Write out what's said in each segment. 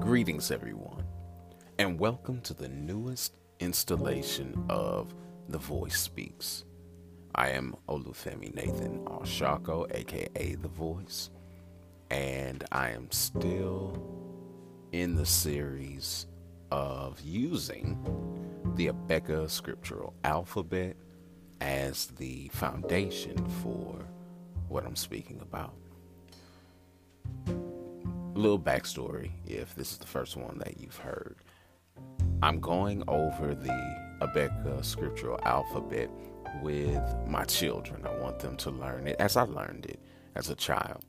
Greetings, everyone, and welcome to the newest installation of The Voice Speaks. I am Olufemi Nathan Oshako, aka The Voice, and I am still in the series of using the Abeka scriptural alphabet as the foundation for what I'm speaking about. A little backstory, if this is the first one that you've heard. I'm going over the Abeka scriptural alphabet with my children. I want them to learn it as I learned it as a child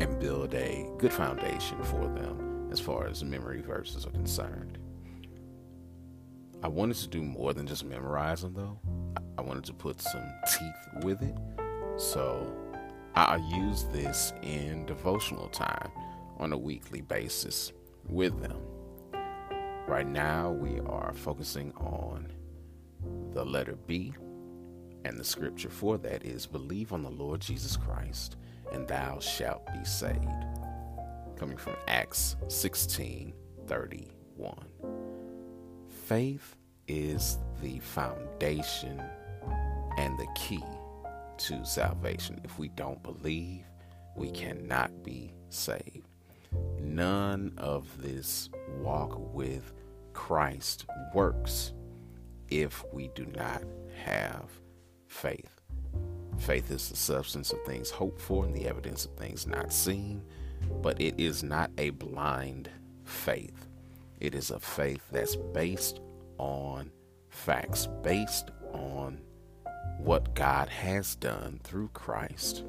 and build a good foundation for them as far as memory verses are concerned. I wanted to do more than just memorize them, though. I wanted to put some teeth with it. So I use this in devotional time on a weekly basis with them. Right now, we are focusing on the letter B, and the scripture for that is, "Believe on the Lord Jesus Christ, and thou shalt be saved." Coming from Acts 16:31. Faith is the foundation and the key to salvation. If we don't believe, we cannot be saved. None of this walk with Christ works if we do not have faith. Faith is the substance of things hoped for and the evidence of things not seen, but it is not a blind faith. It is a faith that's based on facts, based on what God has done through Christ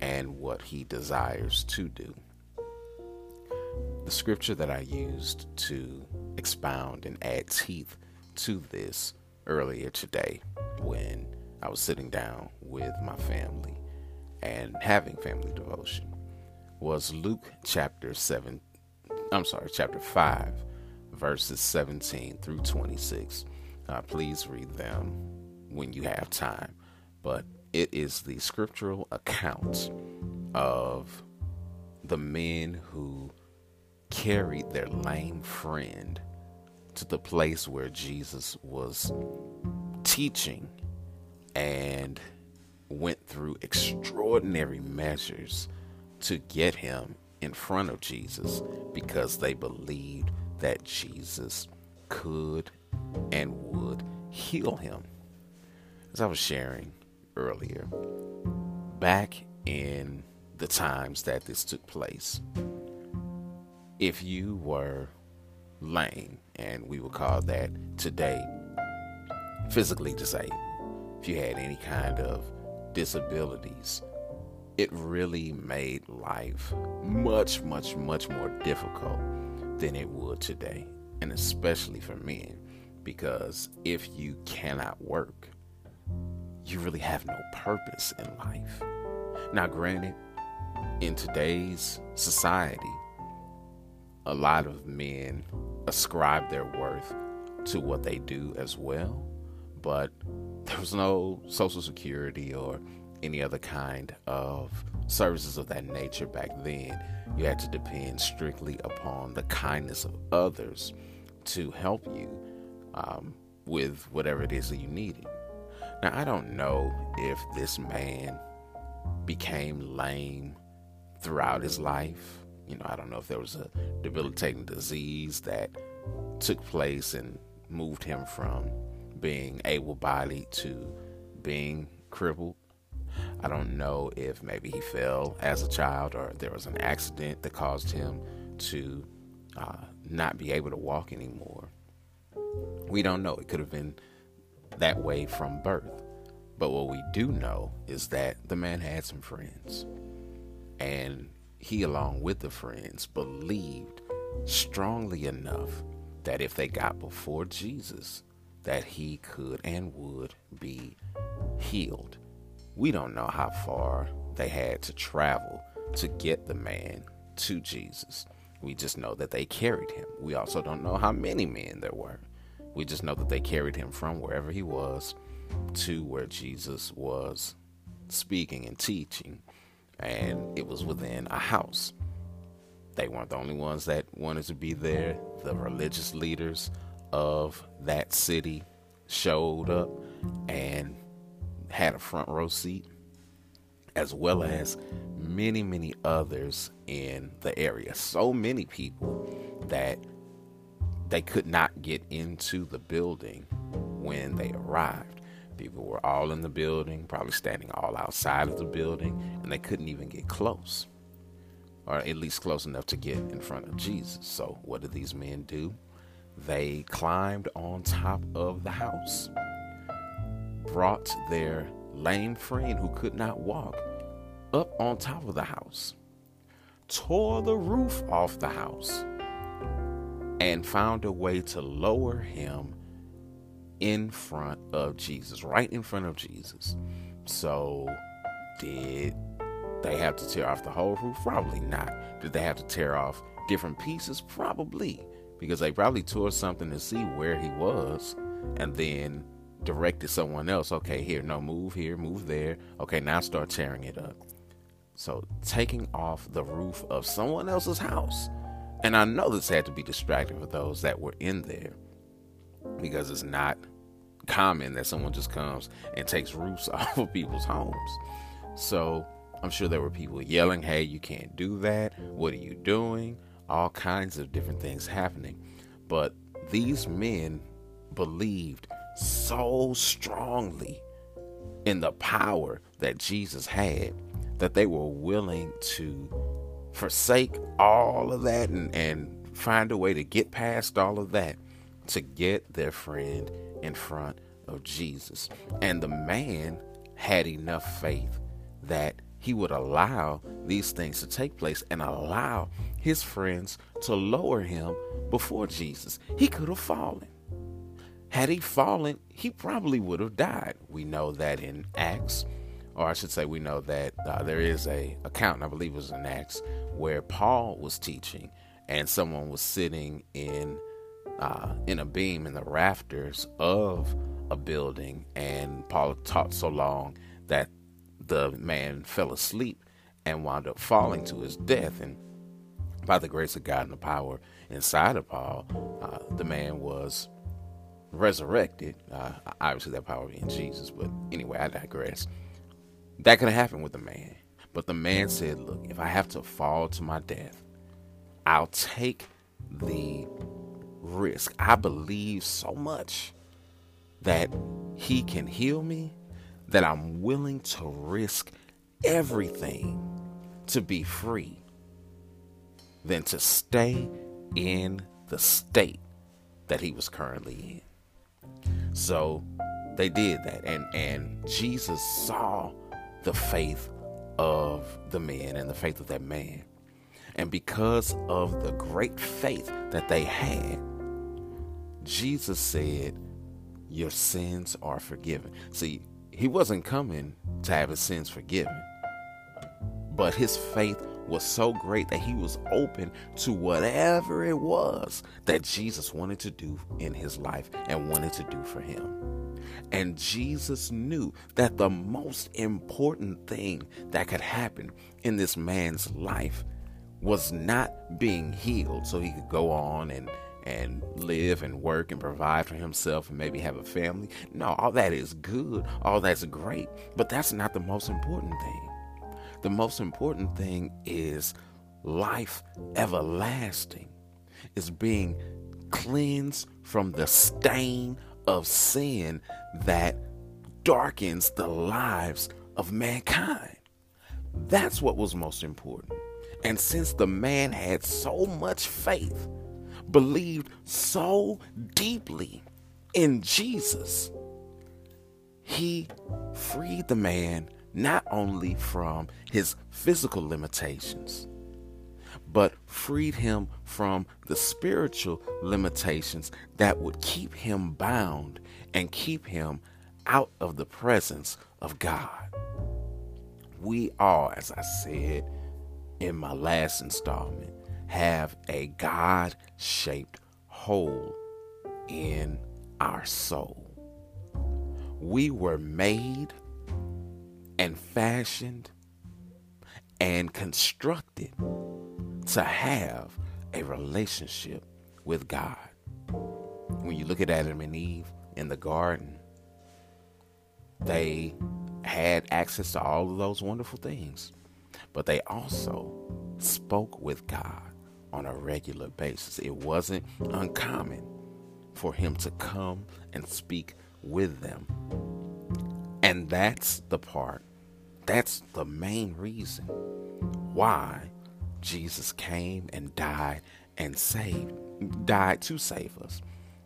and what he desires to do. The scripture that I used to expound and add teeth to this earlier today when I was sitting down with my family and having family devotion was Luke chapter 5, verses 17 through 26. Please read them when you have time, but it is the scriptural account of the men who carried their lame friend to the place where Jesus was teaching and went through extraordinary measures to get him in front of Jesus because they believed that Jesus could and would heal him. As I was sharing earlier, back in the times that this took place, if you were lame, and we would call that today physically disabled, if you had any kind of disabilities, it really made life much, much, much more difficult than it would today. And especially for men, because if you cannot work, you really have no purpose in life. Now, granted, in today's society, a lot of men ascribe their worth to what they do as well, but there was no Social Security or any other kind of services of that nature back then. You had to depend strictly upon the kindness of others to help you with whatever it is that you needed. Now, I don't know if this man became lame throughout his life. You know, I don't know if there was a debilitating disease that took place and moved him from being able-bodied to being crippled. I don't know if maybe he fell as a child or there was an accident that caused him to not be able to walk anymore. We don't know. It could have been that way from birth. But what we do know is that the man had some friends, and he, along with the friends, believed strongly enough that if they got before Jesus, that he could and would be healed. We don't know how far they had to travel to get the man to Jesus. We just know that they carried him. We also don't know how many men there were. We just know that they carried him from wherever he was to where Jesus was speaking and teaching, and it was within a house. They weren't the only ones that wanted to be there. The religious leaders of that city showed up and had a front row seat, as well as many, many others in the area. So many people that they could not get into the building when they arrived. People were all in the building, probably standing all outside of the building, and they couldn't even get close, or at least close enough to get in front of Jesus. So what did these men do? They climbed on top of the house, brought their lame friend who could not walk up on top of the house, tore the roof off the house, and found a way to lower him in front of Jesus, right in front of Jesus. So did they have to tear off the whole roof? Probably not. Did they have to tear off different pieces? Probably, because they probably tore something to see where he was and then directed someone else, okay, here, no, move here, move there, okay, now start tearing it up. So taking off the roof of someone else's house, and I know this had to be distracting for those that were in there, because it's not common that someone just comes and takes roofs off of people's homes. So I'm sure there were people yelling, hey, you can't do that, what are you doing, all kinds of different things happening. But these men believed so strongly in the power that Jesus had that they were willing to forsake all of that and find a way to get past all of that to get their friend in front of Jesus. And the man had enough faith that he would allow these things to take place and allow his friends to lower him before Jesus. He could have fallen. Had he fallen, he probably would have died. We know that in Acts, or I should say we know that there is a account, I believe it was in Acts, where Paul was teaching and someone was sitting in a beam in the rafters of a building, and Paul taught so long that the man fell asleep and wound up falling to his death. And by the grace of God and the power inside of Paul, the man was resurrected. Obviously that power being Jesus, but anyway, I digress. That could have happened with the man, but the man said, look, if I have to fall to my death, I'll take the risk. I believe so much that he can heal me that I'm willing to risk everything to be free than to stay in the state that he was currently in. So they did that, and Jesus saw the faith of the men and the faith of that man. And because of the great faith that they had, Jesus said, your sins are forgiven. See, he wasn't coming to have his sins forgiven, but his faith was so great that he was open to whatever it was that Jesus wanted to do in his life and wanted to do for him. And Jesus knew that the most important thing that could happen in this man's life was not being healed so he could go on and live and work and provide for himself and maybe have a family. No, all that is good, all that's great, but that's not the most important thing. The most important thing is life everlasting, is being cleansed from the stain of sin that darkens the lives of mankind. That's what was most important. And since the man had so much faith, believed so deeply in Jesus, he freed the man not only from his physical limitations, but freed him from the spiritual limitations that would keep him bound and keep him out of the presence of God. We all, as I said in my last installment, have a God-shaped hole in our soul. We were made and fashioned and constructed to have a relationship with God. When you look at Adam and Eve in the garden, they had access to all of those wonderful things, but they also spoke with God on a regular basis. It wasn't uncommon for him to come and speak with them. And that's the main reason why Jesus came and died to save us.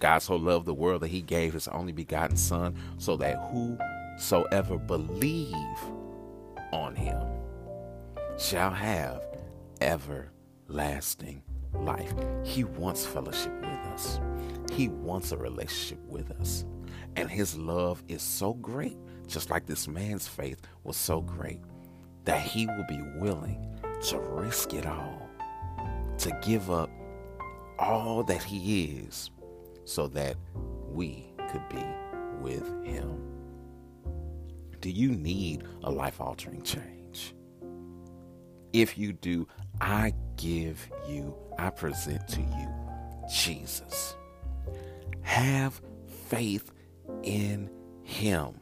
God so loved the world that he gave his only begotten son, so that whosoever believe on him shall have everlasting life. He wants fellowship with us. He wants a relationship with us. And his love is so great, just like this man's faith was so great, that he will be willing to risk it all, to give up all that he is, so that we could be with him. Do you need a life-altering change? If you do, I present to you Jesus. Have faith in him.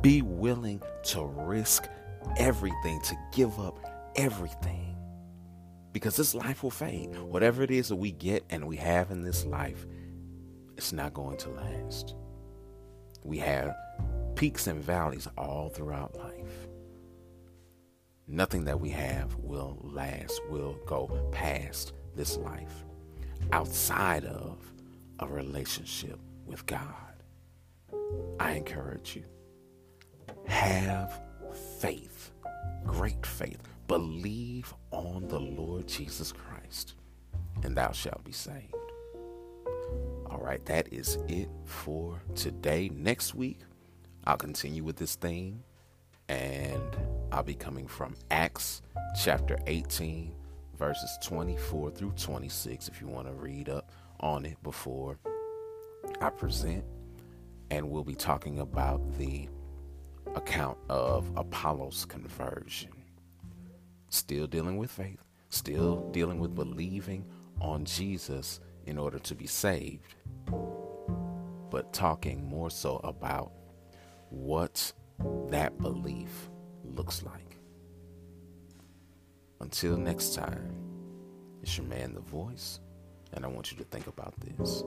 Be willing to risk everything, to give up everything, because this life will fade. Whatever it is that we get and we have in this life, it's not going to last. We have peaks and valleys all throughout life. Nothing that we have will last, will go past this life outside of a relationship with God. I encourage you, have faith, great faith. Believe on the Lord Jesus Christ, and thou shalt be saved. All right, that is it for today. Next week, I'll continue with this theme, and I'll be coming from Acts chapter 18, verses 24 through 26, if you want to read up on it before I present. And we'll be talking about the account of Apollo's conversion. Still dealing with faith, still dealing with believing on Jesus in order to be saved, but talking more so about what that belief looks like. Until next time, it's your man, The Voice, and I want you to think about this.